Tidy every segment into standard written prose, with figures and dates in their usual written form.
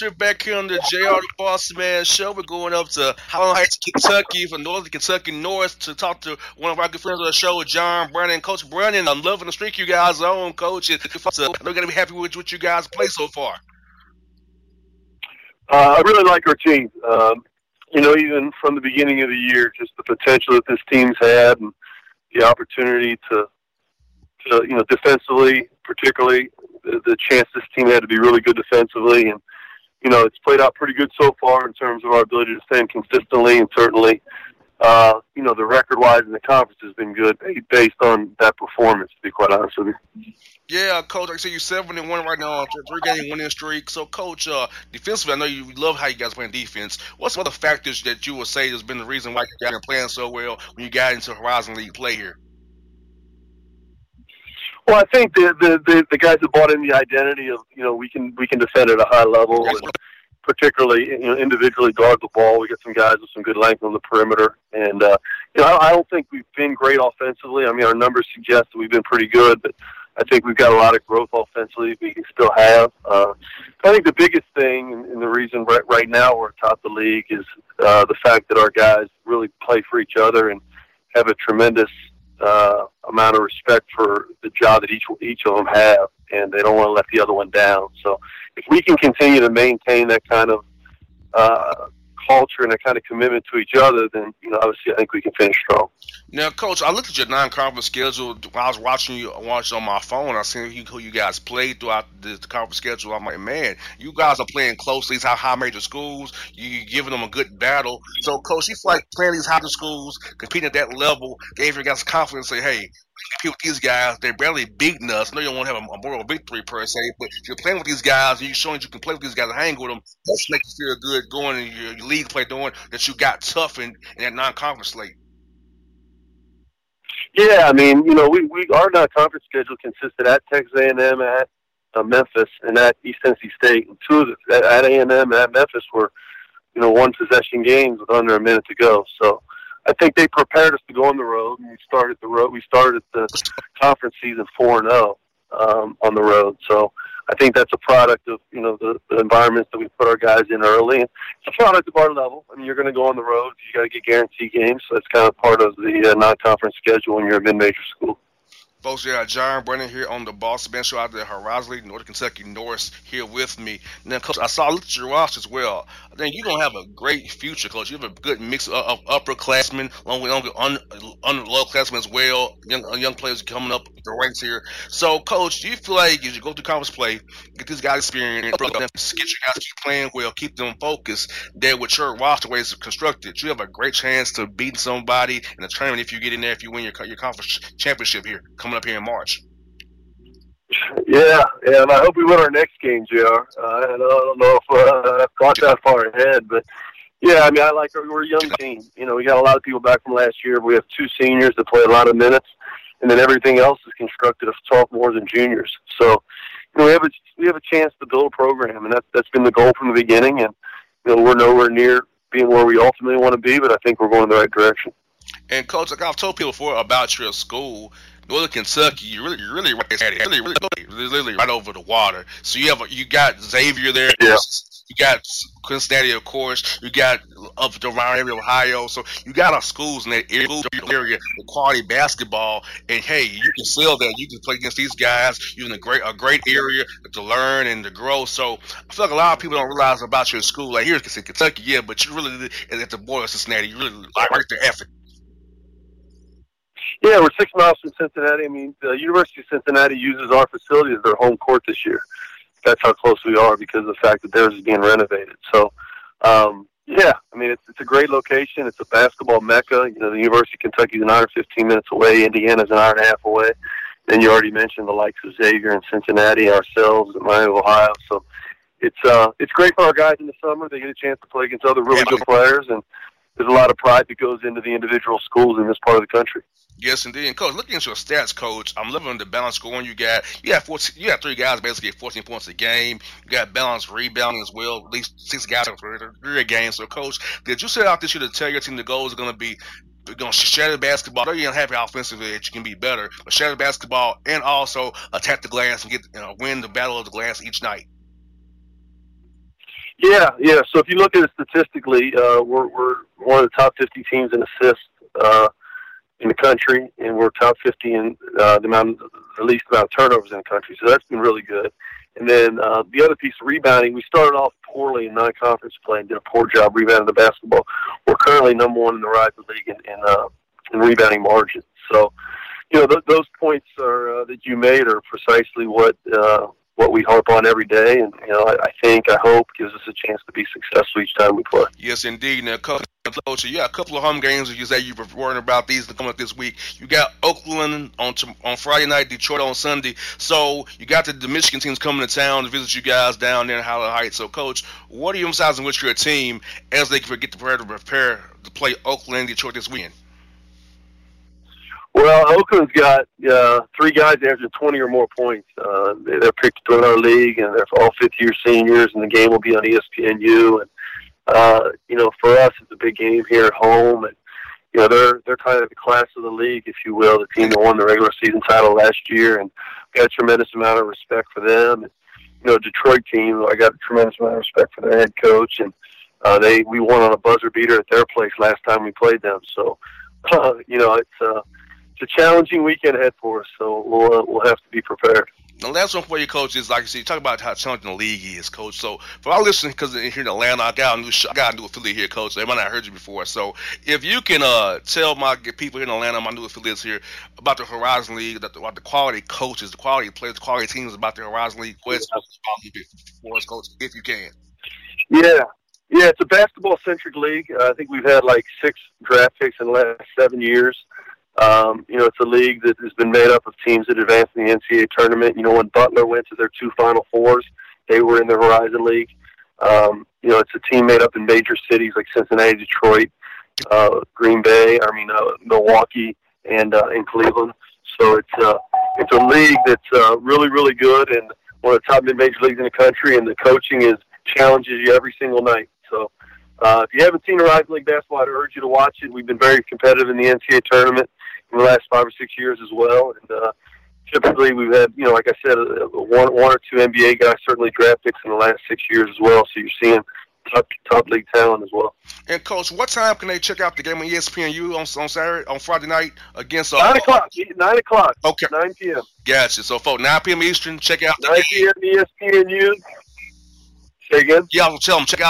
trip back here on the J.R. Bossman Show. We're going up to Holland Heights, Kentucky, from Northern Kentucky Norse, to talk to one of our good friends on the show, John Brannen. Coach Brannen, I'm loving the streak you guys are on, Coach. So they're going to be happy with what you guys play so far. I really like our team. You know, even from the beginning of the year, just the potential that this team's had and the opportunity to you know, defensively, particularly the chance this team had to be really good defensively. And, you know, it's played out pretty good so far in terms of our ability to stand consistently, and certainly, you know, the record-wise in the conference has been good based on that performance, to be quite honest with you. Yeah, Coach, like I said, you're 7-1 right now on a 3-game winning streak. So, Coach, defensively, I know you love how you guys playing defense. What's some other factors that you would say has been the reason why you guys are playing so well when you got into Horizon League play here? Well, I think the guys that bought in the identity of, you know, we can defend at a high level, and particularly, you know, individually guard the ball. We got some guys with some good length on the perimeter, and you know, I don't think we've been great offensively. I mean, our numbers suggest that we've been pretty good, but I think we've got a lot of growth offensively we can still have. I think the biggest thing and the reason right now we're atop the league is the fact that our guys really play for each other and have a tremendous amount of respect for the job that each of them have, and they don't want to let the other one down. So if we can continue to maintain that kind of culture and that kind of commitment to each other, then, you know, obviously I think we can finish strong. Now, Coach, I looked at your non-conference schedule while I was watching on my phone. I seen who you guys played throughout the conference schedule. I'm like, man, you guys are playing close to these high major schools. You're giving them a good battle. So, Coach, you feel like playing these high schools, competing at that level, gave your guys confidence and say, hey, compete with these guys. They're barely beating us. I know you don't want to have a moral victory per se, but if you're playing with these guys and you're showing you can play with these guys and hang with them, that's making you feel good going in your league play, doing that you got tough in that non-conference slate. Yeah, I mean, you know, our non-conference schedule consisted at Texas A&M, at Memphis, and at East Tennessee State. And two of the at A&M and at Memphis were, you know, one possession games with under a minute to go. So I think they prepared us to go on the road, and we started the conference season 4-0 on the road. So I think that's a product of, you know, the environments that we put our guys in early. And it's a product of our level. I mean, you're going to go on the road. You got to get guaranteed games. So that's kind of part of the non-conference schedule when you're a mid-major school. Folks, we got John Brannen here on the Bossman Show out there, Horizon League, Northern Kentucky Norse, here with me. And then, Coach, I looked at your roster as well. I think you're going to have a great future, Coach. You have a good mix of upperclassmen, along with low-classmen as well, young players coming up the ranks here. So, Coach, do you feel like as you go through conference play, get these guys experience, get your guys to keep playing well, keep them focused, that with your roster ways constructed, you have a great chance to beat somebody in the tournament if you get in there, if you win your conference championship here. Up here in March. Yeah, and I hope we win our next game, JR. I don't know if I've got that far ahead, but yeah, I mean, I like we're a young team. You know, we got a lot of people back from last year. We have two seniors that play a lot of minutes, and then everything else is constructed of sophomores and juniors. So, you know, we have a chance to build a program, and that's been the goal from the beginning. And, you know, we're nowhere near being where we ultimately want to be, but I think we're going in the right direction. And, Coach, like I've told people before about your school, Northern Kentucky, you're really right at it. Really right over the water. So you got Xavier there. Yeah. You got Cincinnati, of course. You got up around Ohio. So you got our schools in that area with quality basketball. And, hey, you can sell that. You can play against these guys. You're in a great area to learn and to grow. So I feel like a lot of people don't realize about your school. Like, here's Kentucky, yeah, but you really at the border of Cincinnati. You really like right there effort. Yeah, we're 6 miles from Cincinnati. I mean, the University of Cincinnati uses our facility as their home court this year. That's how close we are because of the fact that theirs is being renovated. So, yeah, I mean, it's a great location. It's a basketball mecca. You know, the University of Kentucky is an hour and 15 minutes away. Indiana's an hour and a half away. And you already mentioned the likes of Xavier and Cincinnati, ourselves, and Miami, Ohio. So it's great for our guys in the summer. They get a chance to play against other really good players, and there's a lot of pride that goes into the individual schools in this part of the country. Yes, indeed. And, Coach, looking at your stats, Coach, I'm loving the balance scoring you got. You have three guys basically at 14 points a game. You got balanced rebounding as well, at least six guys for 3 games. So, Coach, did you set out this year to tell your team the goal is going to be going to shatter basketball? I know you're unhappy offensively that you can be better, but shatter basketball and also attack the glass and win the battle of the glass each night. Yeah. So if you look at it statistically, we're one of the top 50 teams in assists in the country, and we're top 50 in the least amount of turnovers in the country. So that's been really good. And then the other piece, rebounding, we started off poorly in non-conference play and did a poor job rebounding the basketball. We're currently number one in the Horizon League in rebounding margin. So, you know, those points are that you made are precisely what we harp on every day, and you know, I hope gives us a chance to be successful each time we play. Yes, indeed. Now, Coach, you got a couple of home games that you were worrying about these to come up this week. You got Oakland on Friday night, Detroit on Sunday. So you got the Michigan teams coming to town to visit you guys down there in Highland Heights. So, Coach, what are you emphasizing with your team as they get prepared to play Oakland and Detroit this weekend? Well, Oakland's got three guys averaging 20 or more points. They're picked to win our league, and they're all fifth-year seniors, and the game will be on ESPNU. And you know, for us, it's a big game here at home. And you know, they're kind of the class of the league, if you will, the team that won the regular season title last year, and I got a tremendous amount of respect for them. And you know, Detroit team, I got a tremendous amount of respect for their head coach, and we won on a buzzer beater at their place last time we played them. So you know, it's a challenging weekend ahead for us, so we'll have to be prepared. The last one for you, Coach, is like you said, you talk about how challenging the league is, Coach. So for our listeners, because here in Atlanta, I got a new affiliate here, Coach. They might not have heard you before. So if you can tell my people here in Atlanta, my new affiliates here, about the Horizon League, about the quality coaches, the quality players, the quality teams about the Horizon League questions for us, Coach, if you can. Yeah, it's a basketball-centric league. I think we've had like 6 draft picks in the last 7 years. You know, it's a league that has been made up of teams that advanced in the NCAA tournament. You know, when Butler went to their 2 Final Fours, they were in the Horizon League. You know, it's a team made up in major cities like Cincinnati, Detroit, Green Bay, Milwaukee, and Cleveland. So it's a league that's really, really good and one of the top mid-major leagues in the country, and the coaching challenges you every single night. So if you haven't seen Horizon League basketball, I'd urge you to watch it. We've been very competitive in the NCAA tournament in the last 5 or 6 years as well. And typically we've had, you know, like I said, one or two NBA guys, certainly draft picks in the last 6 years as well. So you're seeing top league talent as well. And, Coach, what time can they check out the game on ESPNU on Friday night against 9 o'clock. Okay. 9 p.m. Gotcha. So, folks, 9 p.m. Eastern, check out the 9 p.m. ESPNU. Again? Yeah, I'm telling them, check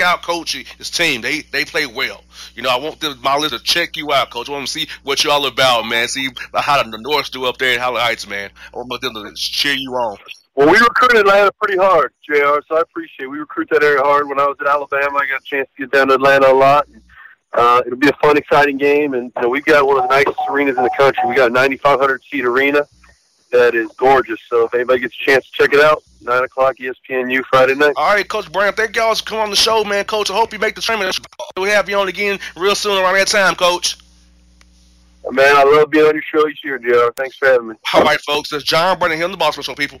out Coach, his team. They play well. You know, I want my list to check you out, Coach. I want them to see what you're all about, man. See how the Norse do up there in Highland Heights, man. I want them to cheer you on. Well, we recruited Atlanta pretty hard, JR, so I appreciate it. We recruit that area hard. When I was at Alabama, I got a chance to get down to Atlanta a lot. It'll be a fun, exciting game. And you know, we've got one of the nicest arenas in the country. We got a 9,500-seat arena. That is gorgeous. So if anybody gets a chance to check it out, 9 o'clock ESPNU Friday night. All right, Coach Brannen, thank y'all for coming on the show, man. Coach, I hope you make the tournament. We'll have you on again real soon around that time, Coach. Man, I love being on your show each year, JR. Thanks for having me. All right, folks. That's John Brannen here on the Bossman Show, people.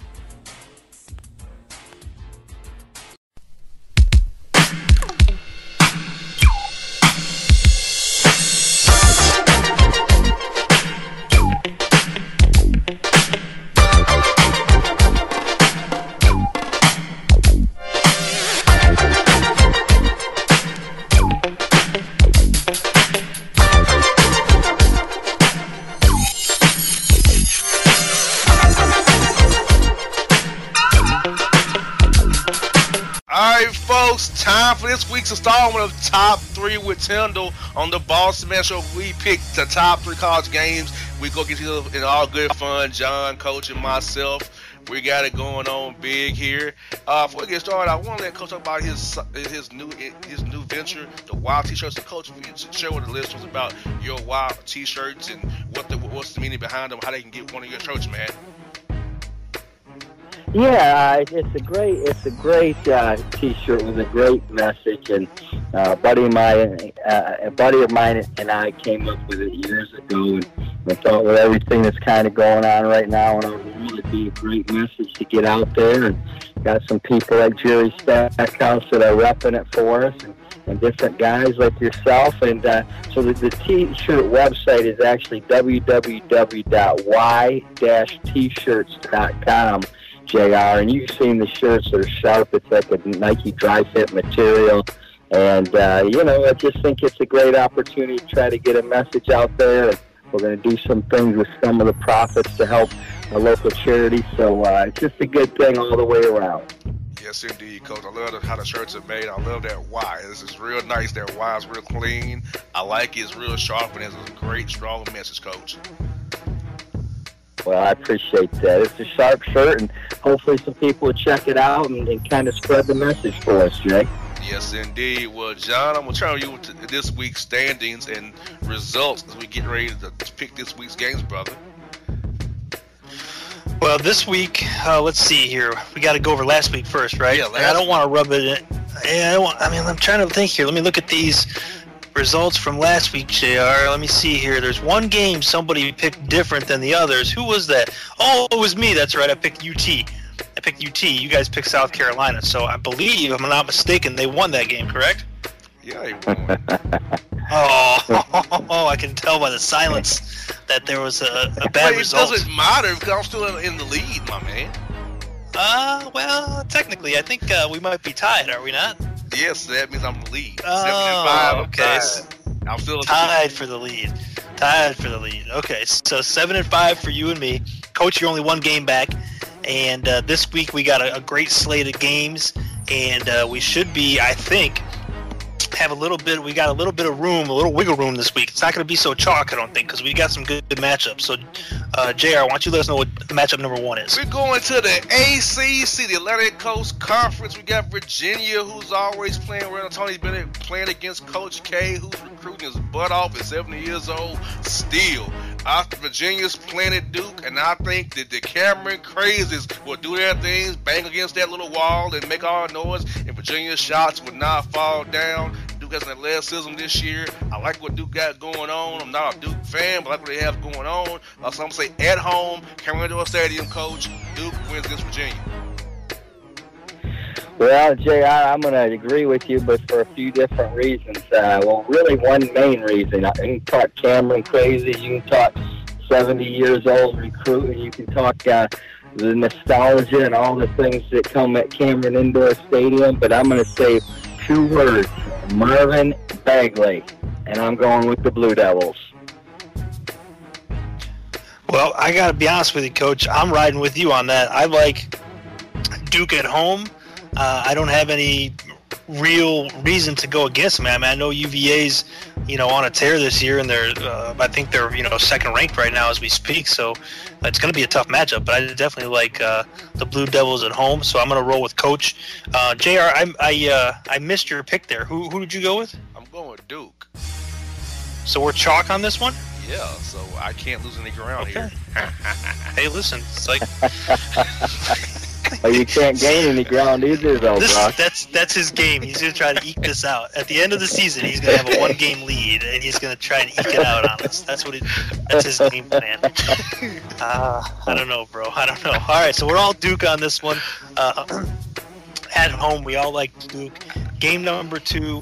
Time for this week's installment of Top 3 with Tyndall on the Bossman Show. We pick the top 3 college games. We go get you in all good fun. John, Coach, and myself. We got it going on big here. Before we get started, I want to let Coach talk about his new venture, the Wild T-shirts. So Coach, if you should share with the listeners about your Wild T-shirts and what's the meaning behind them, how they can get one of your shirts, man. Yeah, it's a great T-shirt with a great message, and a buddy of mine and I came up with it years ago, and I thought with everything that's kind of going on right now in our world, it'd be a great message to get out there, and got some people like Jerry Stackhouse that are repping it for us, and different guys like yourself, and so the T-shirt website is actually www.y-tshirts.com. JR, and you've seen the shirts that are sharp. It's like a Nike dry fit material, and I just think it's a great opportunity to try to get a message out there. And we're going to do some things with some of the profits to help a local charity, so it's just a good thing all the way around. Yes, indeed, Coach. I love how the shirts are made. I love that Y. This is real nice. That Y is real clean. I like it. It's real sharp, and it's a great, strong message, Coach. Well, I appreciate that. It's a sharp shirt, and hopefully some people will check it out and kind of spread the message for us, Jay. Yes, indeed. Well, John, I'm going to turn you to this week's standings and results as we get ready to pick this week's games, brother. Well, this week, let's see here. We got to go over last week first, right? Yeah, I don't want to rub it in. I'm trying to think here. Let me look at these results from last week, JR. Let me see here. There's one game somebody picked different than the others. Who was that? Oh, it was me. That's right. I picked UT. You guys picked South Carolina. So I believe, if I'm not mistaken, they won that game, correct? Yeah, they won. Oh, I can tell by the silence that there was a bad result. It doesn't matter because I'm still in the lead, my man. Well, technically, I think we might be tied, are we not? Yes, so that means I'm the lead. Oh, 7-5, okay. I'm still tied for the lead. Okay, so 7-5 for you and me. Coach, you're only one game back. And this week we got a great slate of games. And we should be, I think, a little wiggle room this week. It's not going to be so chalk, I don't think, because we got some good matchups. So, JR, why don't you let us know what matchup number 1 is? We're going to the ACC, the Atlantic Coast Conference. We got Virginia, who's always playing well. Tony's been playing against Coach K, who's recruiting his butt off at 70 years old still. After Virginia's playing at Duke, and I think that the Cameron Crazies will do their things, bang against that little wall and make all noise, and Virginia's shots will not fall down. Duke has an athleticism this year. I like what Duke got going on. I'm not a Duke fan, but I like what they have going on. So I'm going to say at home, Cameron Indoor Stadium, Coach, Duke wins against Virginia. Well, JR, I'm going to agree with you, but for a few different reasons. Really one main reason. You can talk Cameron Crazy. You can talk 70 years old recruiting. You can talk the nostalgia and all the things that come at Cameron Indoor Stadium, but I'm going to say 2 words, Marvin Bagley, and I'm going with the Blue Devils. Well, I got to be honest with you, Coach. I'm riding with you on that. I like Duke at home. I don't have any real reason to go against them. I mean, I know UVA's, on a tear this year, and I think they're second ranked right now as we speak. So it's going to be a tough matchup. But I definitely like the Blue Devils at home. So I'm going to roll with Coach. JR, I missed your pick there. Who did you go with? I'm going with Duke. So we're chalk on this one. Yeah, so I can't lose any ground here. Hey, listen, it's like... Well, you can't gain any ground either, though, Brock. That's his game. He's going to try to eke this out. At the end of the season, he's going to have a one-game lead, and he's going to try to eke it out on us. That's his game plan. I don't know, bro. I don't know. All right, so we're all Duke on this one. At home, we all like Duke. Game number 2,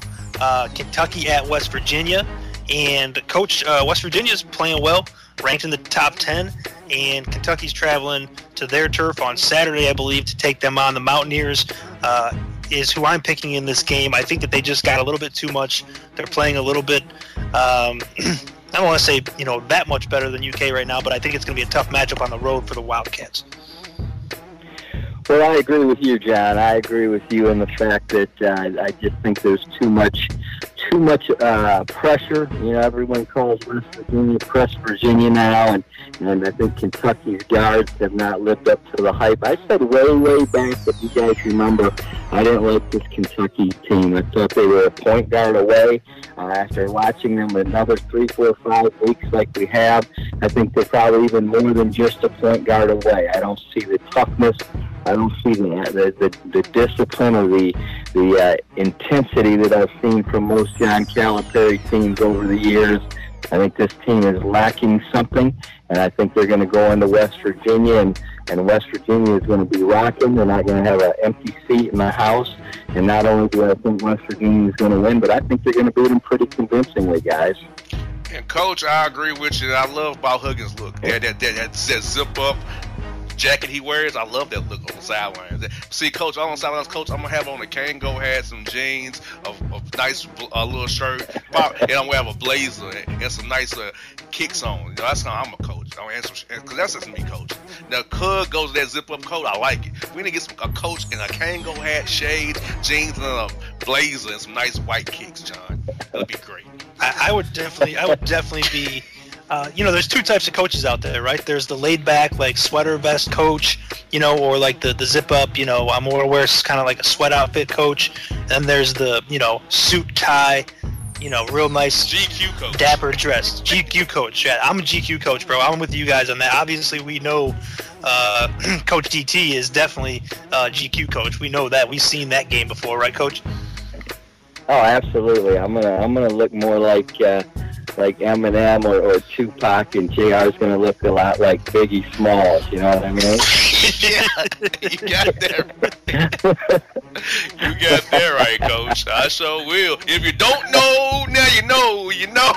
Kentucky at West Virginia. And, Coach, West Virginia's playing well, ranked in the top 10, and Kentucky's traveling to their turf on Saturday, I believe, to take them on. The Mountaineers is who I'm picking in this game. I think that they just got a little bit too much. They're playing a little bit, I don't want to say, you know, that much better than UK right now, but I think it's going to be a tough matchup on the road for the Wildcats. Well, I agree with you, John. I agree with you on the fact that I just think there's too much pressure. You know, everyone calls West Virginia Press Virginia now, and I think Kentucky's guards have not lived up to the hype. I said way back, if you guys remember, I didn't like this Kentucky team. I thought they were a point guard away. After watching them another 3, 4, 5 weeks like we have, I think they're probably even more than just a point guard away. I don't see the toughness. I don't see the discipline or the intensity that I've seen from most John Calipari teams over the years. I think this team is lacking something, and I think they're going to go into West Virginia, and West Virginia is going to be rocking. They're not going to have an empty seat in the house. And not only do I think West Virginia is going to win, but I think they're going to beat them pretty convincingly, guys. And, Coach, I agree with you. I love Bob Huggins' look. That zip-up jacket he wears, I love that look on the sidelines. See, Coach, I'm on the sidelines, Coach, I'm going to have on a Kango hat, some jeans, a nice little shirt, and I'm going to have a blazer and some nice kicks on. You know, that's how I'm a coach. I'm answer because that's just me, Coach. Now, Cug goes with that zip-up coat. I like it. We're going to get a coach in a Kango hat, shades, jeans, and a blazer and some nice white kicks, John. That'll be great. I would definitely be... you know, there's two types of coaches out there, right? There's the laid-back, like, sweater vest coach, you know, or, like, the zip-up, you know, I'm more aware it's kind of like a sweat outfit coach. Then there's the, you know, suit, tie, you know, real nice GQ coach. Dapper dress. GQ coach. Yeah, I'm a GQ coach, bro. I'm with you guys on that. Obviously, we know Coach DT is definitely a GQ coach. We know that. We've seen that game before, right, Coach? Oh, absolutely. I'm gonna look more like Eminem or Tupac, and JR's going to look a lot like Biggie Smalls, you know what I mean? Yeah, you got that right. You got that right, Coach. I sure will. If you don't know, now you know, you know.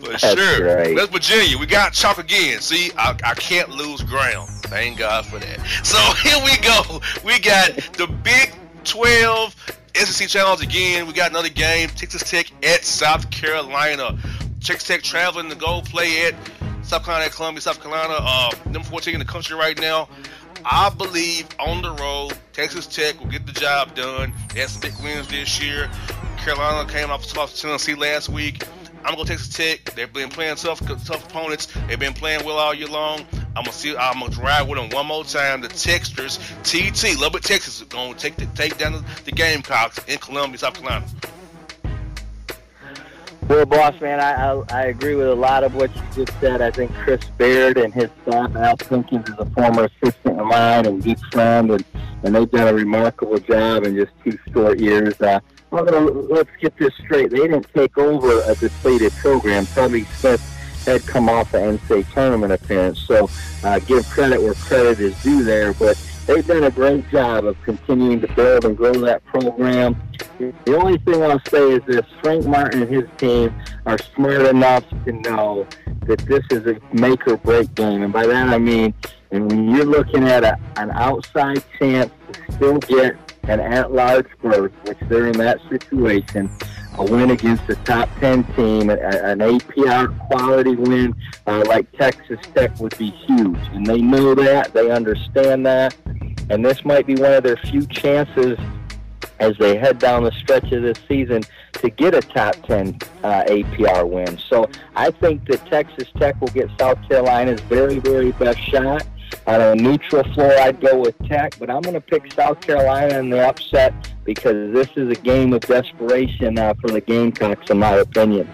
But that's sure, right. That's Virginia. We got chop again. See, I can't lose ground. Thank God for that. So here we go. We got the Big 12 SEC Challenge again. We got another game. Texas Tech at South Carolina. Texas Tech traveling to go play at South Carolina at Columbia. South Carolina, number 14 in the country right now. I believe on the road, Texas Tech will get the job done. They had some big wins this year. Carolina came off Tennessee last week. I'm going to Texas Tech. They've been playing tough opponents. They've been playing well all year long. I'm gonna ride with them one more time. The Texters, TT, Lubbock, Texas, are gonna take down the Gamecocks in Columbia, South Carolina. Well, boss man, I agree with a lot of what you just said. I think Chris Baird and his staff, Al Pinkins is a former assistant of mine and good friend, and they've done a remarkable job in just 2 short years. Let's get this straight. They didn't take over a depleted program. Probably Smith had come off an NCAA tournament appearance, so give credit where credit is due there, but they've done a great job of continuing to build and grow that program. The only thing I'll say is this: Frank Martin and his team are smart enough to know that this is a make or break game, and by that I mean, and when you're looking at an outside chance to still get an at-large berth, which they're in that situation, a win against the top 10 team, an APR quality win like Texas Tech would be huge. And they know that. They understand that. And this might be one of their few chances as they head down the stretch of this season to get a top 10 APR win. So I think that Texas Tech will get South Carolina's very, very best shot. On a neutral floor, I'd go with Tech, but I'm going to pick South Carolina in the upset because this is a game of desperation for the Gamecocks, in my opinion.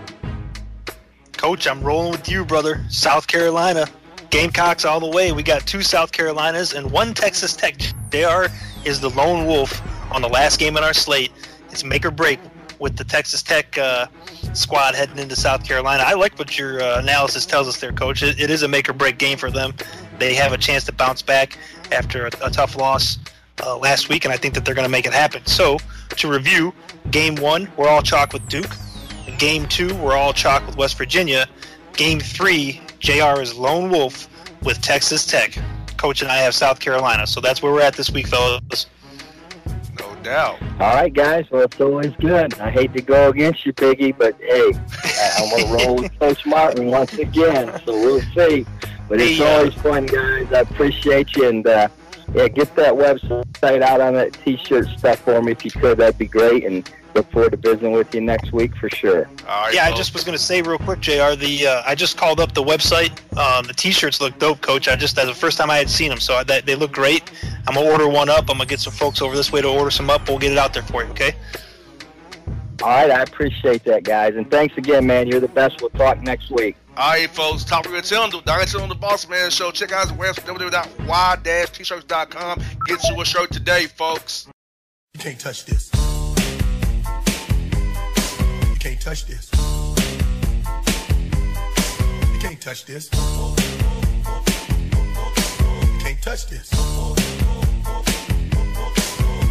Coach, I'm rolling with you, brother. South Carolina. Gamecocks all the way. We got two South Carolinas and one Texas Tech. J.R. is the lone wolf on the last game on our slate. It's make or break with the Texas Tech squad heading into South Carolina. I like what your analysis tells us there, Coach. It is a make or break game for them. They have a chance to bounce back after a tough loss last week, and I think that they're going to make it happen. So, to review, Game 1, we're all chalk with Duke. Game 2, we're all chalk with West Virginia. Game 3, JR is lone wolf with Texas Tech. Coach and I have South Carolina. So that's where we're at this week, fellas. No doubt. All right, guys. Well, it's always good. I hate to go against you, Biggie, but, hey, I'm going to roll with Coach Martin once again. So we'll see. But it's always fun, guys. I appreciate you. And, yeah, get that website out on that T-shirt stuff for me if you could. That'd be great. And look forward to visiting with you next week for sure. All right, yeah, folks. I just was going to say real quick, JR, I just called up the website. The T-shirts look dope, Coach. That's the first time I had seen them, so they look great. I'm going to order one up. I'm going to get some folks over this way to order some up. We'll get it out there for you, okay? All right, I appreciate that, guys. And thanks again, man. You're the best. We'll talk next week. All right, folks. Top of your channel, directly on the Boss Man Show. Check out his website, www.y-tshirts.com. Get you a shirt today, folks. You can't touch this. You can't touch this. You can't touch this. You can't touch this.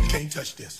You can't touch this.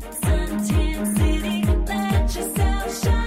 Suntan City, let yourself shine.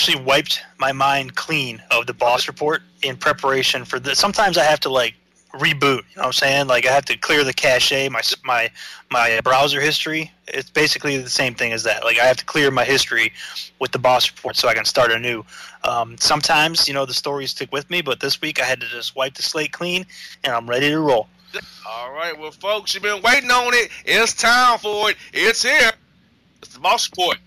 Actually wiped my mind clean of the Boss Report in preparation for this. Sometimes I have to like reboot, you know what I'm saying? Like I have to clear the cache, my browser history. It's basically the same thing as that. Like I have to clear my history with the Boss Report so I can start anew. Sometimes, you know, the stories stick with me, but this week I had to just wipe the slate clean and I'm ready to roll. All right, well, folks, you've been waiting on it. It's time for it. It's here. It's the Boss Report.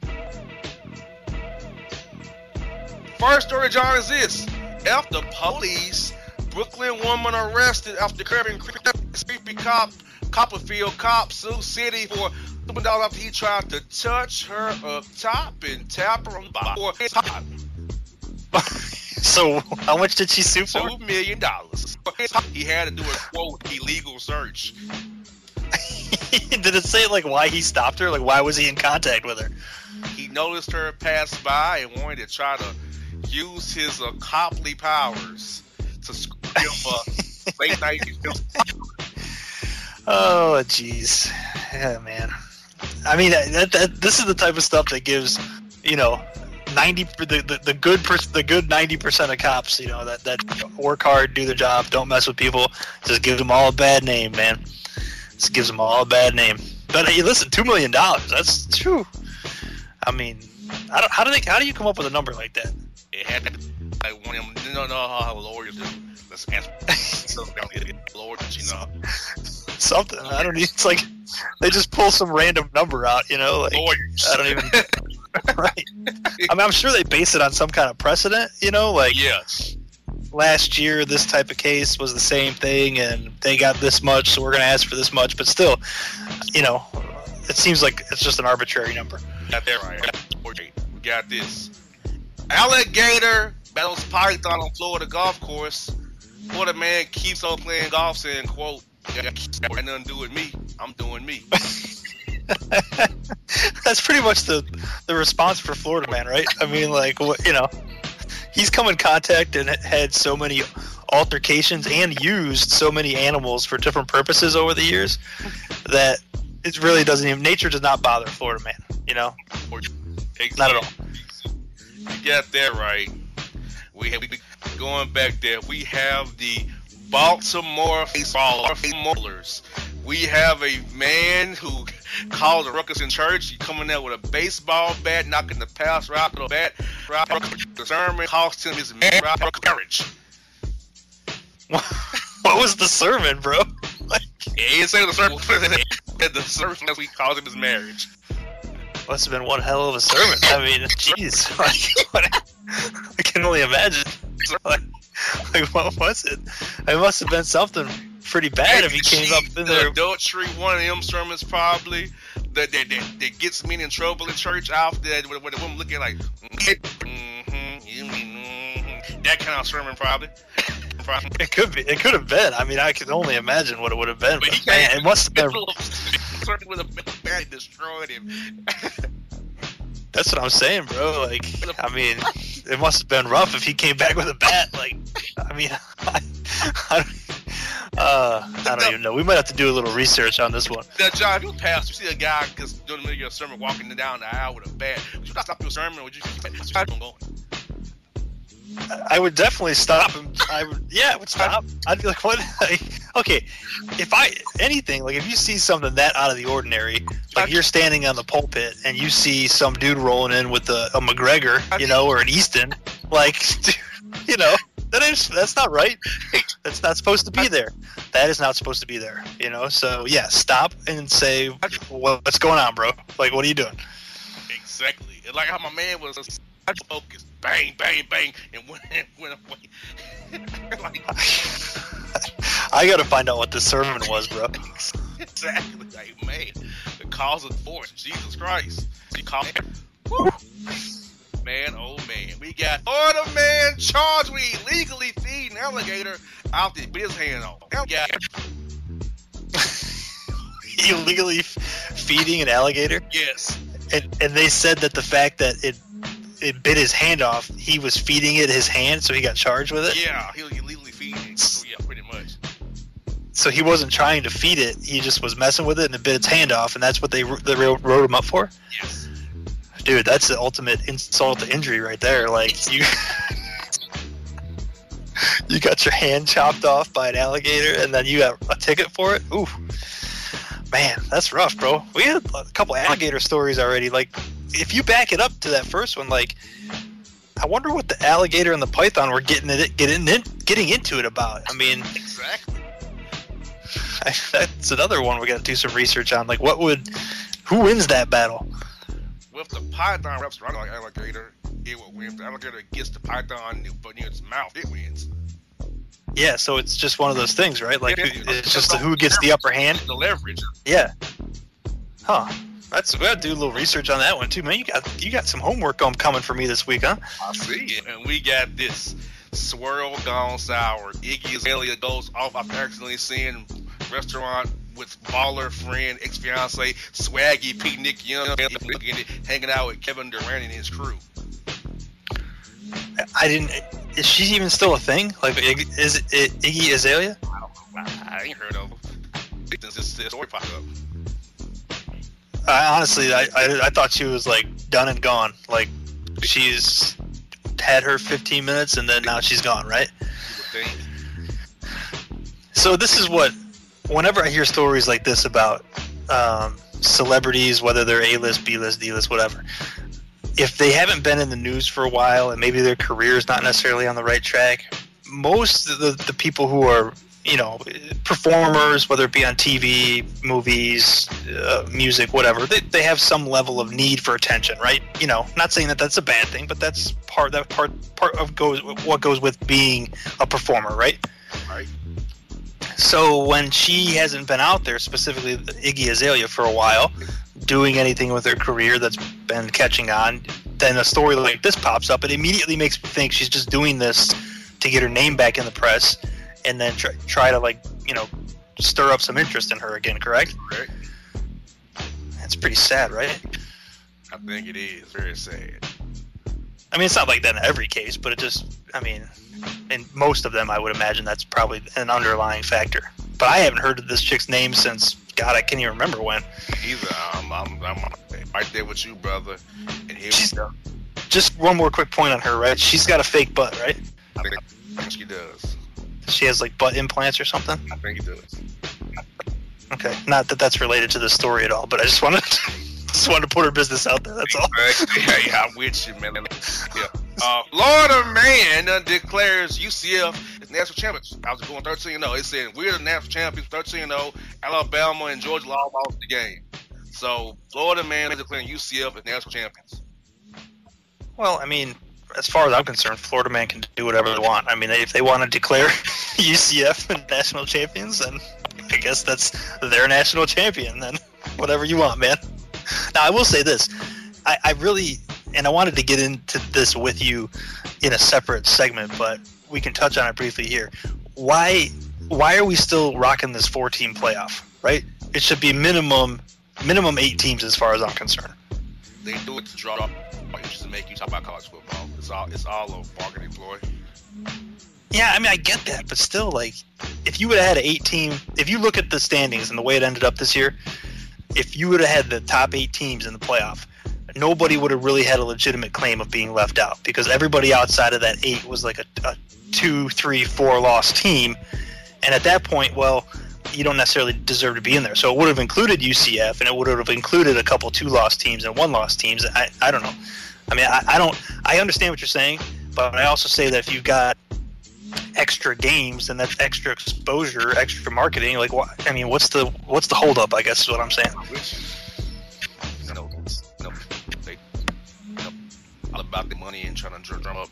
First story, John, is this. After police, Brooklyn woman arrested after curbing creepy cop, Copperfield cop, Sioux City for $2 after he tried to touch her up top and tap her on the bottom. So how much did she sue for? $2 million. He had to do a quote illegal search. Did it say like why he stopped her? Like why was he in contact with her? He noticed her pass by and wanted to try to use his Copley powers to give a late night. Oh jeez, yeah, man. I mean, this is the type of stuff that gives, you know, 90 the good 90% of cops, you know, that work hard, do their job, don't mess with people. Just gives them all a bad name, man. Just gives them all a bad name. But hey, listen, $2 million. That's true. I mean, I don't, how do you come up with a number like that? It had to be like one of them. No, how lawyers do. Let's answer. Lawyers, you know. Something. I don't. It's like they just pull some random number out. You know, like lawyers. I don't even. Right. I mean, I'm sure they base it on some kind of precedent. You know, like yes. Last year, this type of case was the same thing, and they got this much, so we're going to ask for this much. But still, you know, it seems like it's just an arbitrary number. Got that right. We got this. Alligator battles python on Florida golf course. Florida man keeps on playing golf, saying, "quote got nothing to do with me. I'm doing me." That's pretty much the response for Florida man, right? I mean, like, you know, he's come in contact and had so many altercations and used so many animals for different purposes over the years that it really doesn't even. Nature does not bother Florida man, you know, not at all. You got that right. We going back there. We have the Baltimore Maulers. We have a man who caused a ruckus in church. He coming out with a baseball bat, knocking the pastor out of the bat. The sermon cost him his marriage. What was the sermon, bro? Like, yeah, he didn't say the sermon. The sermon that we caused him his marriage. Must have been one hell of a sermon. I mean, jeez, like, I can only imagine. Like, what was it? It must have been something pretty bad if he came up in there. Adultery, one of them sermons probably that gets men in trouble in church after that, with a woman looking like, that kind of sermon probably. It could be. It could have been. I mean, I can only imagine what it would have been. But man, it must have been. With a man destroyed him. That's what I'm saying, bro. Like, I mean, it must have been rough if he came back with a bat. Like, I mean, I don't even know. We might have to do a little research on this one. Now, John, if you pastor, see a guy just doing the middle of your sermon, walking down the aisle with a bat, would you not stop your sermon? Or would you just keep going? I would definitely stop him. I would stop. I'd be like, what? Like, okay, if you see something that out of the ordinary, like you're standing on the pulpit and you see some dude rolling in with a McGregor, you know, or an Easton, like, dude, you know, that's not right. That's not supposed to be there. That is not supposed to be there, you know? So, yeah, stop and say, what's going on, bro? Like, what are you doing? Exactly. Like how my man was focused. Bang, bang, bang, and went away. Like, I gotta find out what the sermon was, bro. Exactly, like, man, the cause of divorce, Jesus Christ. Man, oh man, we got Florida man charged with illegally feeding alligator out the bit his hand off. Illegally feeding an alligator? Yes. And they said that the fact that it bit his hand off, he was feeding it his hand, so he got charged with it? Yeah, he was illegally feeding it, so yeah, pretty much. So he wasn't trying to feed it, he just was messing with it and it bit its hand off, and that's what they wrote him up for? Yes. Dude, that's the ultimate insult to injury right there, like, you... you got your hand chopped off by an alligator, and then you got a ticket for it? Ooh. Man, that's rough, bro. We had a couple alligator stories already, like... If you back it up to that first one, like, I wonder what the alligator and the python were getting into it about. I mean, exactly. That's another one we got to do some research on. Like, who wins that battle? Well, if the python wraps around the alligator, it will win. If the alligator gets the python in its mouth, it wins. Yeah, so it's just one of those things, right? Like, it's just who gets the upper hand. The leverage. Yeah. Huh. We gotta do a little research on that one too, man. You got some homework coming for me this week, huh? I see it. And we got this. Swirl Gone Sour. Iggy Azalea goes off. I've accidentally seen restaurant with baller friend, ex-fiance, Swaggy P. Nick Young, hanging out with Kevin Durant and his crew. I didn't. Is she even still a thing? Like, is it Iggy Azalea? I don't know. I ain't heard of her. This story popped up. I honestly thought she was like done and gone. Like, she's had her 15 minutes and then now she's gone, right? So this is what. Whenever I hear stories like this about celebrities, whether they're A-list, B-list, D-list, whatever, if they haven't been in the news for a while and maybe their career is not necessarily on the right track, most of the people who are, you know, performers, whether it be on TV, movies, music, whatever, they have some level of need for attention, right? You know, not saying that that's a bad thing, but that's part of what goes with being a performer, right? Right. So when she hasn't been out there, specifically Iggy Azalea, for a while, doing anything with her career that's been catching on, then a story like this pops up. It immediately makes me think she's just doing this to get her name back in the press and then try to, like, you know, stir up some interest in her again, correct? Right. That's pretty sad, right? I think it is very sad. I mean, it's not like that in every case, but it just, I mean, in most of them, I would imagine that's probably an underlying factor. But I haven't heard of this chick's name since, God, I can't even remember when. Either. I'm right there with you, brother. And here we go. Just one more quick point on her, right? She's got a fake butt, right? I think she does. She has, like, butt implants or something? I think she does. Okay. Not that that's related to the story at all, but I just wanted to... Just wanted to put her business out there, that's all. Hey, I'm with you, man. Yeah. Florida man declares UCF is national champions. I was going 13-0. It said, we're the national champions, 13-0. Alabama and Georgia all lost the game. So, Florida man is declaring UCF as national champions. Well, I mean, as far as I'm concerned, Florida man can do whatever they want. I mean, if they want to declare UCF national champions, then I guess that's their national champion. Then whatever you want, man. Now, I will say this. I really, and I wanted to get into this with you in a separate segment, but we can touch on it briefly here. Why are we still rocking this 4-team playoff, right? It should be minimum 8 teams as far as I'm concerned. They do it to draw up, just to make you talk about college football. It's all a bargaining ploy. Yeah, I mean, I get that, but still, like, if you would have had an 8-team, if you look at the standings and the way it ended up this year, if you would have had the top 8 teams in the playoff, nobody would have really had a legitimate claim of being left out because everybody outside of that 8 was like a 2, 3, 4 loss team. And at that point, well, you don't necessarily deserve to be in there. So it would have included UCF and it would have included a couple 2-loss teams and 1-loss teams. I don't know. I mean, I understand what you're saying, but I also say that if you've got extra games and that's extra exposure, extra marketing. Like, I mean, what's the hold up? I guess is what I'm saying. No, all about the money and trying to drum up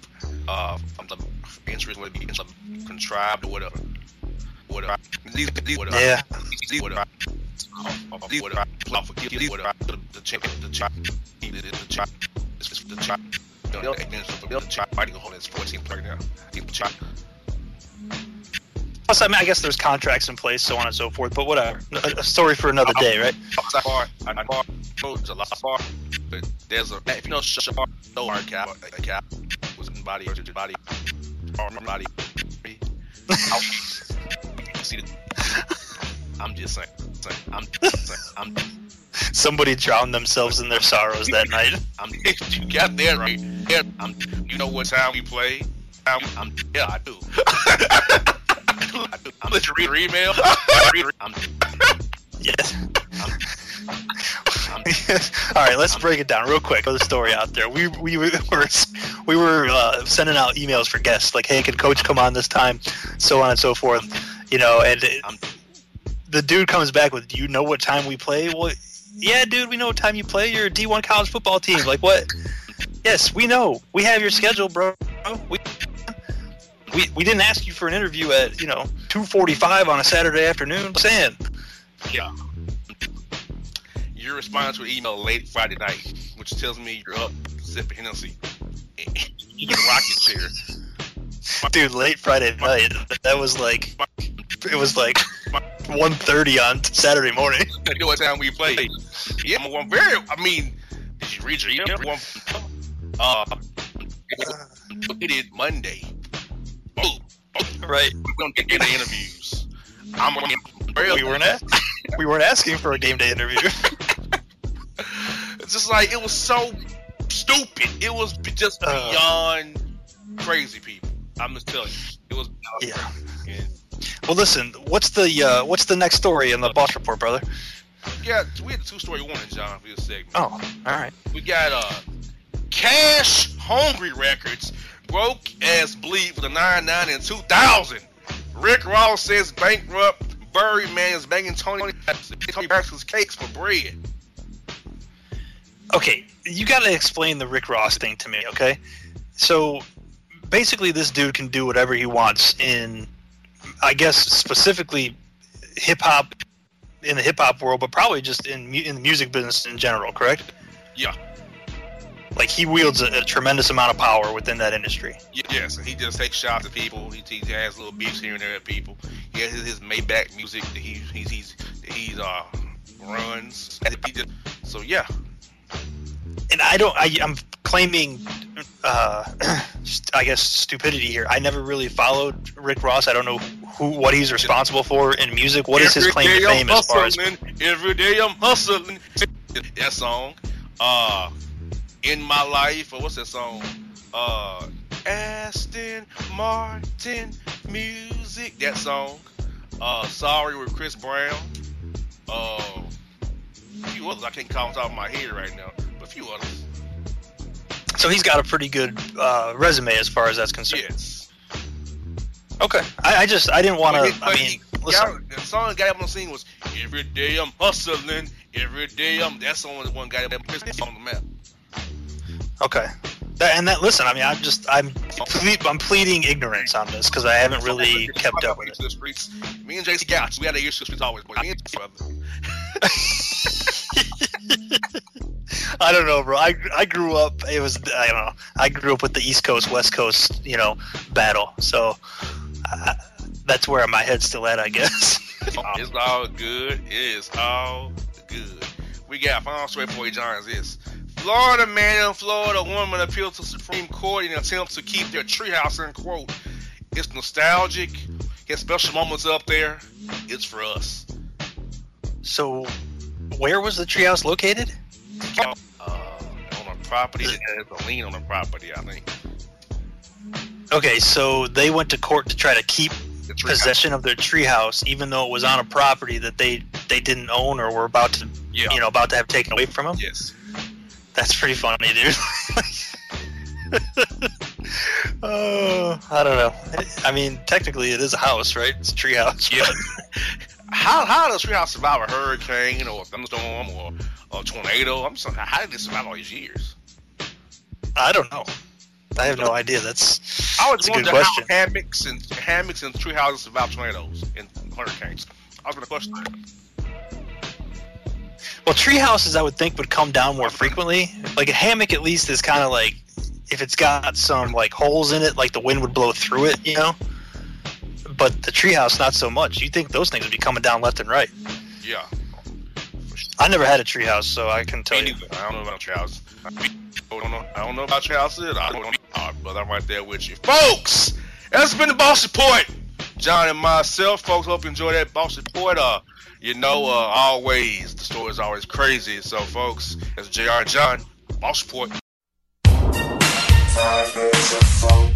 interest, be contrived or whatever. Yeah. Plus, I mean, I guess there's contracts in place, so on and so forth, but whatever. A story for another day, right? I'm just saying. Somebody drowned themselves in their sorrows that night. You got there, right? Yeah, you know what time we play? Yeah, I do. I'm the email. Yes. All right, let's break it down real quick. Put the story out there. We were sending out emails for guests, like, hey, can Coach come on this time? So on and so forth. You know, and the dude comes back with, do you know what time we play? Well, yeah, dude, we know what time you play. You're a D1 college football team. Like, what? Yes, we know. We have your schedule, bro. We didn't ask you for an interview at, you know, 2:45 on a Saturday afternoon. Sam. Yeah. Your response to an email late Friday night, which tells me you're up sipping Hennessy in your rocking chair. Dude, late Friday night. That was like, it was like 1:30 on Saturday morning. You know what time we played? Yeah, I'm very. I mean, did you read your email? It is Monday. Right. We're gonna get game day interviews. We weren't asking for a game day interview. It's just like, it was so stupid. It was just beyond crazy, people. I'm just telling you, it was beyond crazy. Yeah. Well, listen, what's the next story in the Boss Report, brother? Yeah, we had a two-story warning, John, for this segment. Oh, all right. We got Cash Hungry Records broke as bleed for the 99 and 2000. Rick Ross says bankrupt Birdman is begging Tony Braxton's cakes for bread. Okay, you gotta explain the Rick Ross thing to me, okay? So, basically this dude can do whatever he wants in, I guess, specifically hip-hop, in the hip-hop world, but probably just in the music business in general, correct? Yeah. Like, he wields a tremendous amount of power within that industry. Yes, and he just takes shots at people. He has little beefs here and there at people. He has his Maybach music that he runs. So yeah. And I'm claiming, I guess, stupidity here. I never really followed Rick Ross. I don't know what he's responsible for in music. What is his claim to fame as far as? Every day I'm hustling. That song. In my life, or what's that song? Aston Martin music. That song. Sorry with Chris Brown. A few others I can't call off my head right now, but a few others. So he's got a pretty good resume as far as that's concerned. Yes. Okay. I didn't want to. I mean, listen. The song guy I'm singing was "Every Day I'm Hustling." Every day I'm. That's the only one guy that's on the map. Okay, listen. I mean, I'm pleading ignorance on this because I haven't really kept up with it. The streets. Me and JC Gouch, we had an issue with always. I don't know, bro. I grew up. It was I grew up with the East Coast West Coast battle. So that's where my head's still at, I guess. It's all good. It's all good. We got final story for you, John. Is this? Florida man and Florida woman appealed to Supreme Court in an attempt to keep their treehouse in quote. It's nostalgic. His special moments up there. It's for us. So, where was the treehouse located? On a property that has a lien on the property, I think. Okay, so they went to court to try to keep possession of their treehouse, even though it was on a property that they didn't own or were about to, about to have taken away from them. Yes. That's pretty funny, dude. Oh, I don't know. I mean, technically, it is a house, right? It's a tree house. Yeah. How does tree house survive a hurricane or a thunderstorm or a tornado? I'm just like, how did it survive all these years? I don't know. I have no idea. That's a good question. How hammocks and tree houses survive tornadoes and hurricanes. I was going to question that. Well, tree houses, I would think, would come down more frequently. Like, a hammock, at least, is kind of like, if it's got some, like, holes in it, like, the wind would blow through it, But the tree house, not so much. You'd think those things would be coming down left and right. Yeah. I never had a tree house, so I can tell you. I don't know about tree houses. I don't know about tree houses. I don't know, but I'm right there with you. Folks, that's been the Boss Report. John and myself, folks, hope you enjoy that Boss Report. Always, the story is always crazy. So, folks, that's J.R. John, Boss Report. 5 minutes of fun. 5 minutes.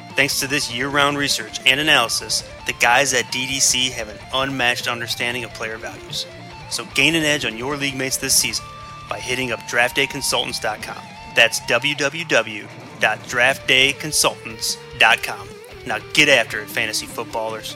Thanks to this year-round research and analysis, the guys at DDC have an unmatched understanding of player values. So gain an edge on your league mates this season by hitting up draftdayconsultants.com. That's www.draftdayconsultants.com. Now get after it, fantasy footballers.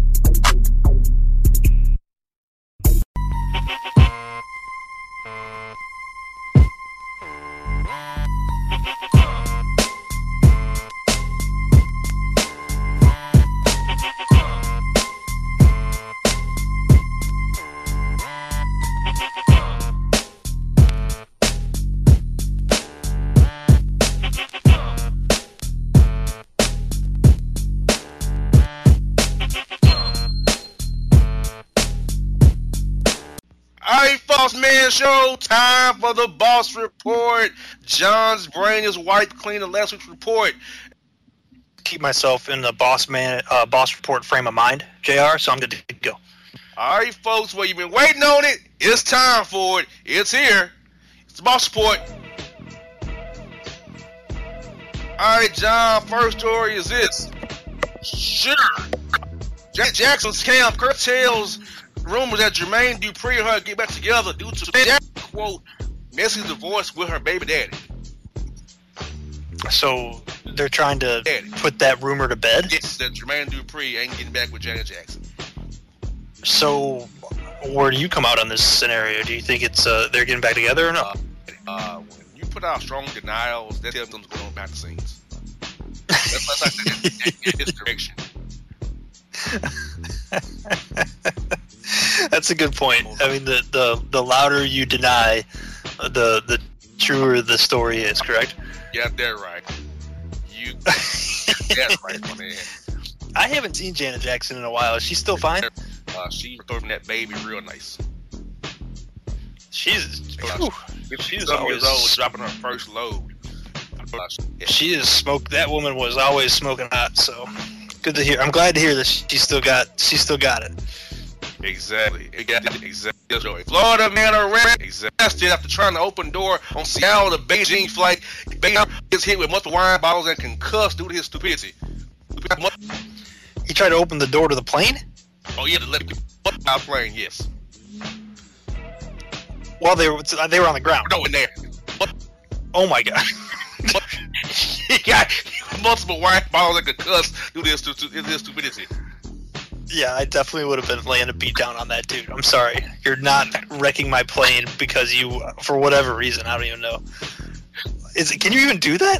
Show time for the boss report. John's brain is wiped clean of last week's report. Keep myself in the boss report frame of mind, JR, so I'm good to go. All right, folks, well, you've been waiting on it. It's time for it. It's here. It's the boss report. All right, John, first story is this. Sure. Jackson's camp curtails rumors that Jermaine Dupri and her get back together due to that, quote, messy divorce with her baby daddy. So they're trying to put that rumor to bed? Yes, that Jermaine Dupri ain't getting back with Janet Jackson. So where do you come out on this scenario? Do you think it's they're getting back together or not? When you put out strong denials, that tells them what's going on behind the scenes. That's like that direction. That's a good point. I mean, the louder you deny, the truer the story is, correct? Yeah, they're right. That's right, my man. I haven't seen Janet Jackson in a while. Is she still fine? She's throwing that baby real nice. She's always old, dropping her first load. She is smoked. That woman was always smoking hot, so good to hear. I'm glad to hear that she still got it. Exactly. Exactly. Florida man arrested after trying to open door on Seattle to Beijing flight. Beijing is hit with multiple wine bottles and concussed due to his stupidity. He tried to open the door to the plane? Oh, yeah, to let him out plane, yes. While they were on the ground. No, in there. Oh, my God. He got multiple wine bottles and concussed due to his stupidity. Yeah, I definitely would have been laying a beat down on that dude. I'm sorry. You're not wrecking my plane because you, for whatever reason, I don't even know. Can you even do that?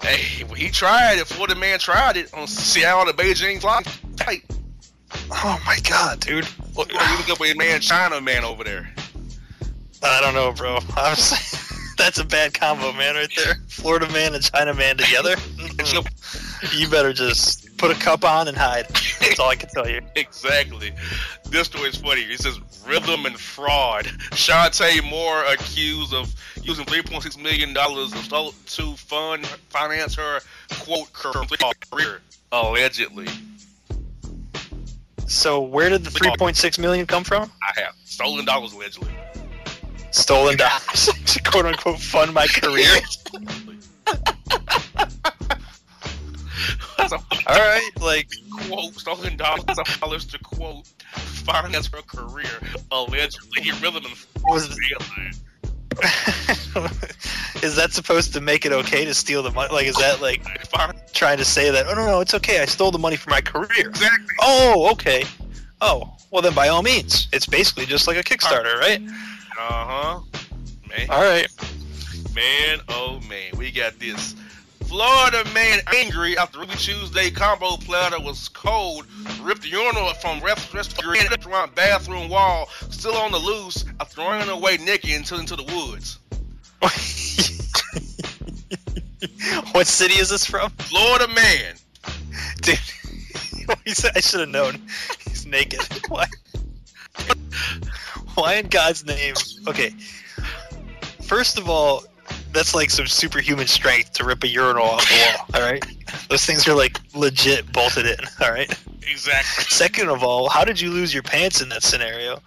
Hey, he tried it. Florida man tried it on Seattle to Beijing flight. Oh, my God, dude. Look, you look up with a man, China man over there. I don't know, bro. That's a bad combo, man, right there. Florida man and China man together. You better just put a cup on and hide. That's all I can tell you. Exactly. This story is funny. It says rhythm and fraud. Shantae Moore accused of using $3.6 million to finance her, quote, career, allegedly. So where did the $3.6 million come from? I have. Stolen dollars, allegedly. Stolen dollars to, quote, unquote, fund my career? All right, like, quote, stolen dollars to, quote, finance her career, allegedly. Rhythm is that supposed to make it okay to steal the money? Like, is that, like, trying to say that, oh, no, it's okay, I stole the money for my career? Exactly. Oh, okay. Oh, well then by all means. It's basically just like a Kickstarter, right? Uh-huh. Man. All right. Man, oh man, we got this. Florida man angry after Ruby Tuesday combo platter was cold, ripped the urinal from restaurant bathroom wall, still on the loose, after running away naked into the woods. What city is this from? Florida man. Dude, I should have known. He's naked. Why? Why in God's name? Okay. First of all, that's like some superhuman strength to rip a urinal off the wall, all right? Those things are like legit bolted in, all right? Exactly. Second of all, how did you lose your pants in that scenario?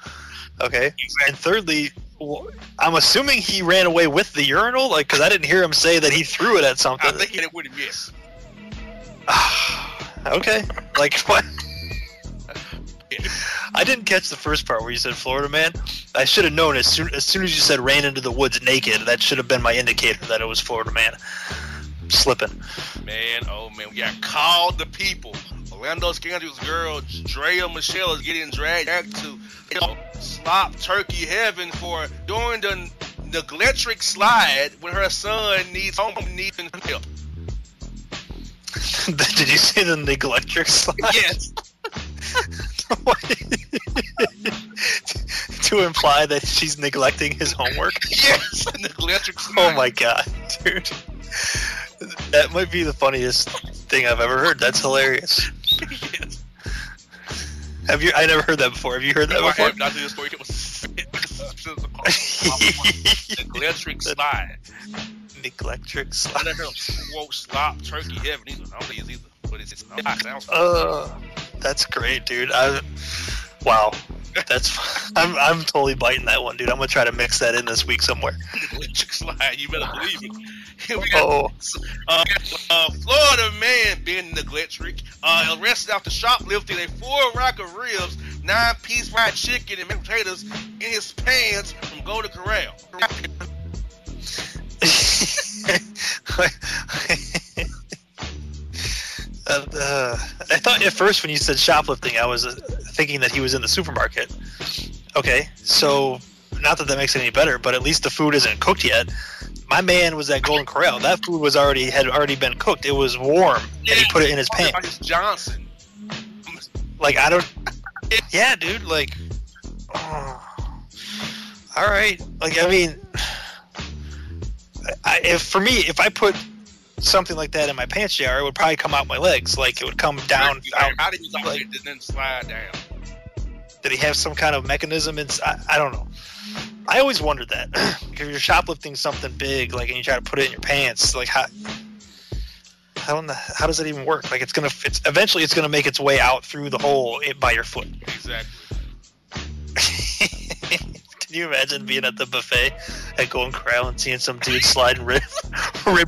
Okay. Exactly. And thirdly, I'm assuming he ran away with the urinal, like, because I didn't hear him say that he threw it at something. I'm thinking it would have missed. Okay. Like, what? I didn't catch the first part where you said Florida man. I should have known as soon as you said ran into the woods naked. That should have been my indicator that it was Florida man. I'm slipping. Man, oh man, we got called the people. Orlando Scandrick's girl Drea Michelle is getting dragged back to slop turkey heaven for doing the neglectric slide when her son needs home needing help. Did you say the neglectric slide? Yes. To imply that she's neglecting his homework? Yes, neglectric slide. Oh my god, dude. That might be the funniest thing I've ever heard. That's hilarious. Yes. Have you? I never heard that before. Have you heard that before? I have not. This story was neglectric slide. Neglectric slide. I never heard of slop turkey heaven either. I don't think it's either. But it's not. That's great, dude. Wow. That's I'm totally biting that one, dude. I'm gonna try to mix that in this week somewhere. Electric slide, you better believe it. We got Florida man being neglectric, arrested after shoplifting a 4-rack of ribs, 9-piece fried chicken, and mashed potatoes in his pants from Golden Corral. I thought at first when you said shoplifting, I was thinking that he was in the supermarket. Okay, so not that makes it any better, but at least the food isn't cooked yet. My man was at Golden Corral. That food was had already been cooked. It was warm, and he put it in his pants. Johnson. Like, I don't... Yeah, dude, like... Oh, all right. Like, I mean... If I put... something like that in my pants, JR, it would probably come out my legs. Like, it would come down. How did you like it and then slide down? Did he have some kind of mechanism? I don't know. I always wondered that. If you're shoplifting something big, like, and you try to put it in your pants, like, how does it even work? Like, eventually it's gonna make its way out through the hole by your foot. Exactly. Can you imagine being at the buffet at Golden Corral and seeing some dude sliding rib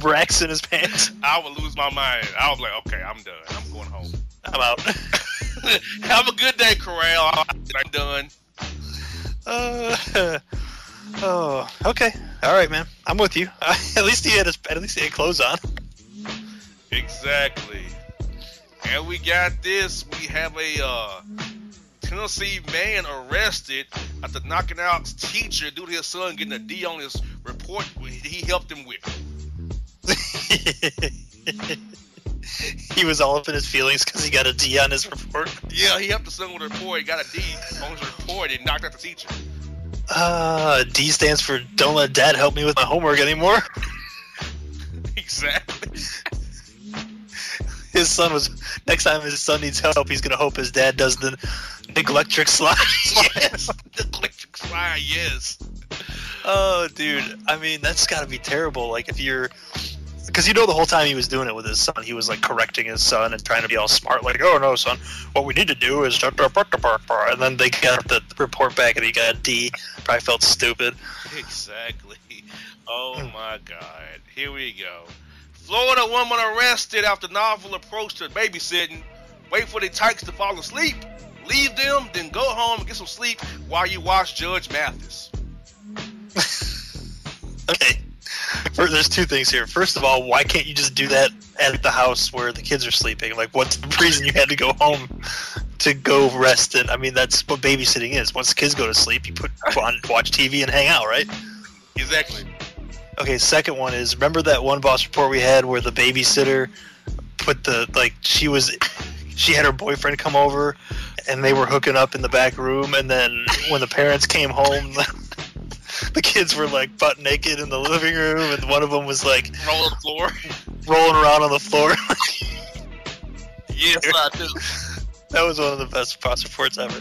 racks in his pants? I would lose my mind. I was like, okay, I'm done. I'm going home. I'm out. Have a good day, Corral. I'm done. Okay. All right, man. I'm with you. At least he had clothes on. Exactly. And we got this. We have a Tennessee man arrested after knocking out his teacher due to his son getting a D on his report he helped him with. He was all up in his feelings because he got a D on his report? Yeah, he helped his son with a report. He got a D on his report and knocked out the teacher. D stands for don't let dad help me with my homework anymore. Exactly. His son was... Next time his son needs help, he's going to hope his dad does the neglectric slide. Yes. Neglectric slide, yes. Oh, dude. I mean, that's got to be terrible. Like, if you're... Because, you know, the whole time he was doing it with his son, he was, like, correcting his son and trying to be all smart. Like, oh, no, son. What we need to do is... And then they got the report back and he got a D. Probably felt stupid. Exactly. Oh, my God. Here we go. Florida woman arrested after novel approach to babysitting. Wait for the tykes to fall asleep. Leave them, then go home and get some sleep while you watch Judge Mathis. Okay. There's two things here. First of all, why can't you just do that at the house where the kids are sleeping? Like, what's the reason you had to go home to go rest in. I mean, that's what babysitting is. Once the kids go to sleep, you put on, watch TV, and hang out, right? Exactly. Okay, second one is, remember that one boss report we had where the babysitter put the, like, she had her boyfriend come over, and they were hooking up in the back room, and then when the parents came home, the kids were, like, butt naked in the living room, and one of them was, like, rolling around on the floor. Yes, I do. That was one of the best boss reports ever.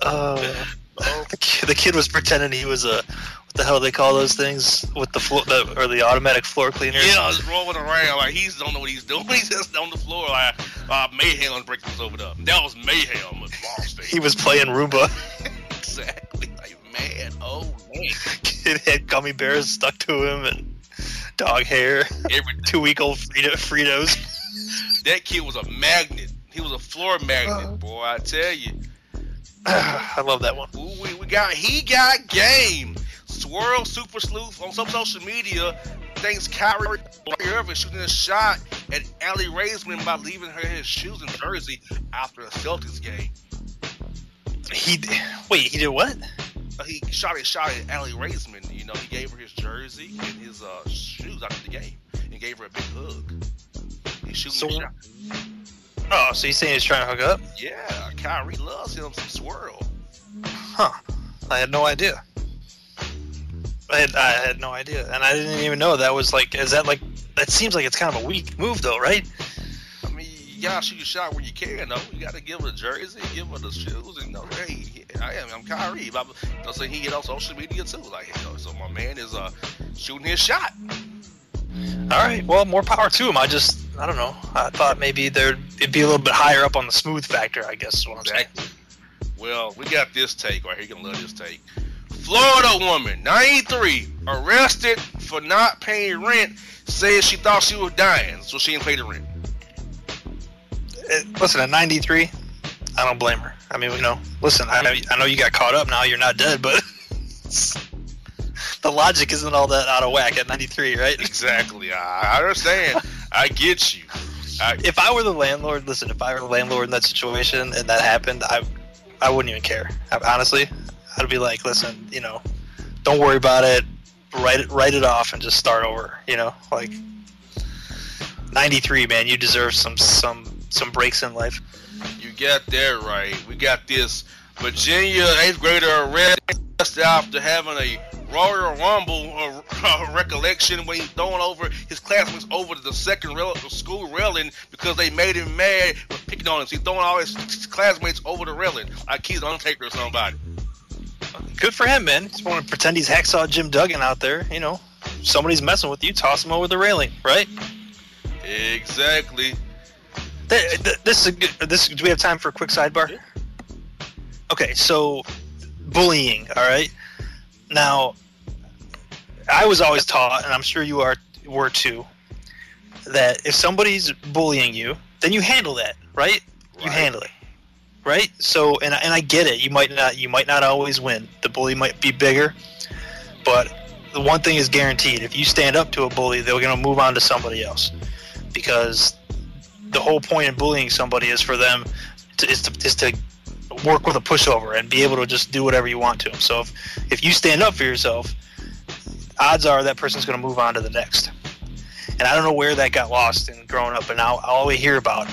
The kid was pretending he was a... What the hell do they call those things with the floor, or the automatic floor cleaners? Yeah, he's rolling around like he don't know what he's doing. He's just on the floor like Mayhem breaking us over up. That was Mayhem with Boston. He was playing Roomba. Exactly, like man, oh man. Kid had gummy bears stuck to him and dog hair. Every 2-week-old Fritos. That kid was a magnet. He was a floor magnet, boy. I tell you. I love that one. Ooh, he got game. Swirl Super Sleuth on some social media thanks Kyrie Irving shooting a shot at Allie Raisman by leaving her his shoes in Jersey after a Celtics game. He did what? He shot a shot at Allie Raisman. You know, he gave her his jersey and his shoes after the game and gave her a big hug. He's shooting a shot. Oh, so you're saying he's trying to hook up? Yeah, Kyrie loves him some Swirl. Huh. I had no idea. I had no idea, and I didn't even know that was like. Is that like? That seems like it's kind of a weak move, though, right? I mean, you gotta shoot your shot where you can, though. You gotta give her the jersey, give her the shoes, and you know, hey, I'm Kyrie. Don't say he get on social media too, like. You know, so my man is shooting his shot. All right, well, more power to him. I don't know. I thought maybe it'd be a little bit higher up on the smooth factor, I guess is what I'm saying. Well, we got this take right here. You're gonna love this take. Florida woman, 93, arrested for not paying rent, says she thought she was dying, so she didn't pay the rent. Listen, at 93, I don't blame her. I mean, you know, listen, I know you got caught up now, you're not dead, but the logic isn't all that out of whack at 93, right? Exactly. I understand. I get you. If I were the landlord, in that situation and that happened, I wouldn't even care. Honestly. I'd be like, listen, you know, don't worry about it. Write it off and just start over. You know, like 93, man, you deserve some breaks in life. You got that right. We got this. Virginia 8th grader arrested after having a Royal Rumble recollection when he's throwing over his classmates over to the second school railing because they made him mad for picking on him. So he's throwing all his classmates over the railing like he's Undertaker or somebody. Good for him, man. Just want to pretend he's Hacksaw Jim Duggan out there. You know, somebody's messing with you, toss him over the railing, right? Exactly. This is good. Do we have time for a quick sidebar? Okay, so bullying, all right? Now, I was always taught, and I'm sure you were too, that if somebody's bullying you, then you handle that, right? You handle it. Right, so and I get it. You might not always win. The bully might be bigger, but the one thing is guaranteed: if you stand up to a bully, they're going to move on to somebody else, because the whole point in bullying somebody is for them to work with a pushover and be able to just do whatever you want to them. So if you stand up for yourself, odds are that person's going to move on to the next. And I don't know where that got lost in growing up, and now all we hear about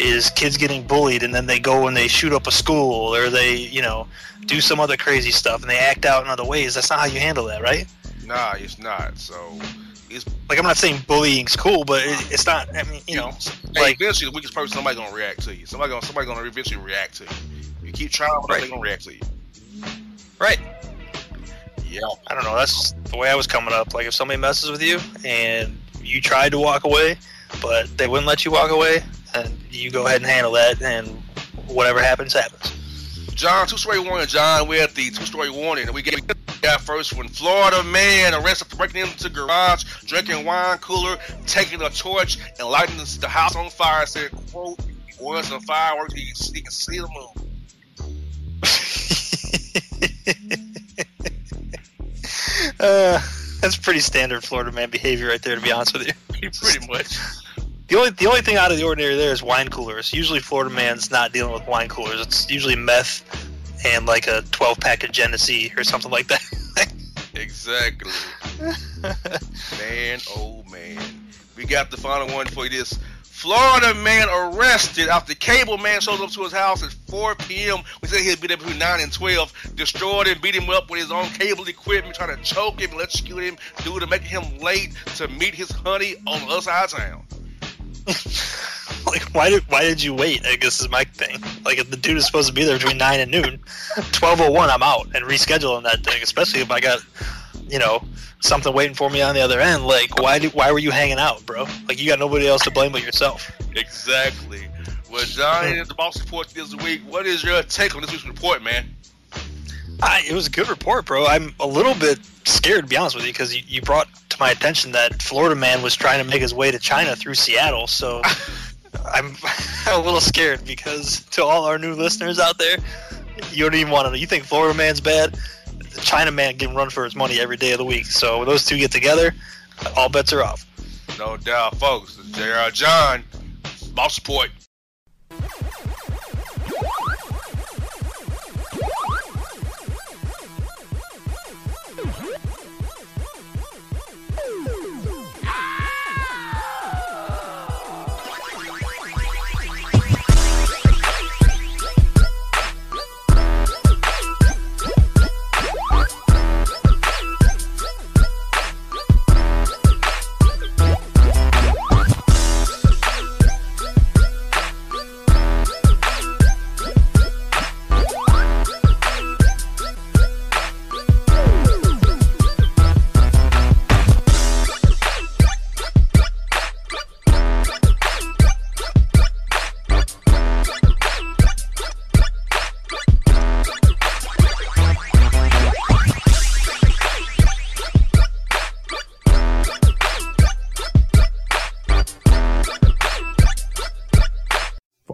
is kids getting bullied, and then they go and they shoot up a school, or they, you know, do some other crazy stuff, and they act out in other ways. That's not how you handle that, right? Nah, it's not. So, it's like, I'm not saying bullying's cool, but it's not. I mean, you know, like, eventually the weakest person, somebody's gonna react to you. Somebody's gonna eventually react to you. You keep trying, but they're gonna react to you. Right. Yeah. I don't know. That's the way I was coming up. Like, if somebody messes with you and you tried to walk away, but they wouldn't let you walk away, and you go ahead and handle that, and whatever happens, happens. John, two-story warning. John, we're at the two-story warning. We gave that first one. Florida man arrested for breaking into garage, drinking wine cooler, taking a torch, and lighting the house on fire. Said, quote, he was a fireworks. He can see the moon. That's pretty standard Florida man behavior right there, to be honest with you. Pretty much. The only thing out of the ordinary there is wine coolers. Usually Florida man's not dealing with wine coolers. It's usually meth and like a 12-pack of Genesee or something like that. Exactly. Man, oh man. We got the final one for this. Florida man arrested after cable man shows up to his house at 4 p.m. We said he'd be there between 9 and 12. Destroyed and beat him up with his own cable equipment, trying to choke him, electrocute him, due to making him late to meet his honey on the other side of town. Like, why did you wait? I guess is my thing. Like, if the dude is supposed to be there between 9 and noon, 12:01, I'm out and rescheduling that thing, especially if I got, you know, something waiting for me on the other end. Like, why were you hanging out, bro? Like, you got nobody else to blame but yourself. Exactly. Well, John, at the Boss Report this week, what is your take on this week's report, man? It was a good report, bro. I'm a little bit scared, to be honest with you, because you brought to my attention that Florida man was trying to make his way to China through Seattle, so I'm a little scared, because to all our new listeners out there, you don't even want to know. You think Florida man's bad? The China man can run for his money every day of the week. So when those two get together, all bets are off. No doubt, folks. It's J.R. John, Boss Report.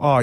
All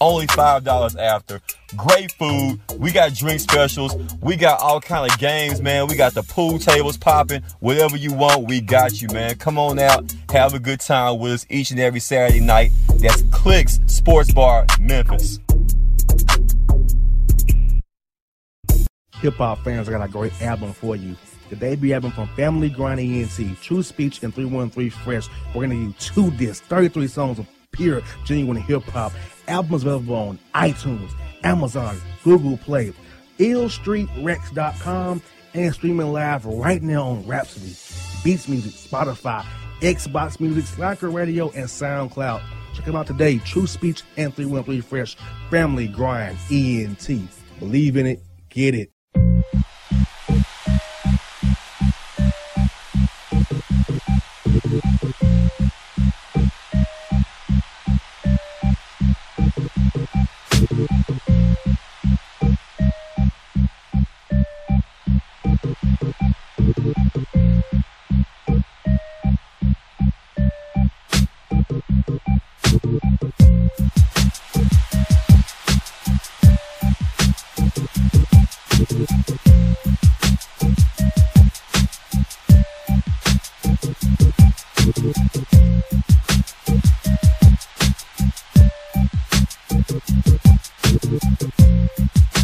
Only $5 after. Great food. We got drink specials. We got all kind of games, man. We got the pool tables popping. Whatever you want, we got you, man. Come on out. Have a good time with us each and every Saturday night. That's Clicks Sports Bar, Memphis. Hip-hop fans, I got a great album for you. The debut album from Family Grind ENT, True Speech, and 313 Fresh. We're going to do two discs, 33 songs of pure, genuine hip-hop. Albums available on iTunes, Amazon, Google Play, illstreetrex.com, and streaming live right now on Rhapsody, Beats Music, Spotify, Xbox Music, Slacker Radio, and SoundCloud. Check them out today. True Speech and 313 Fresh. Family Grind ENT. Believe in it. Get it.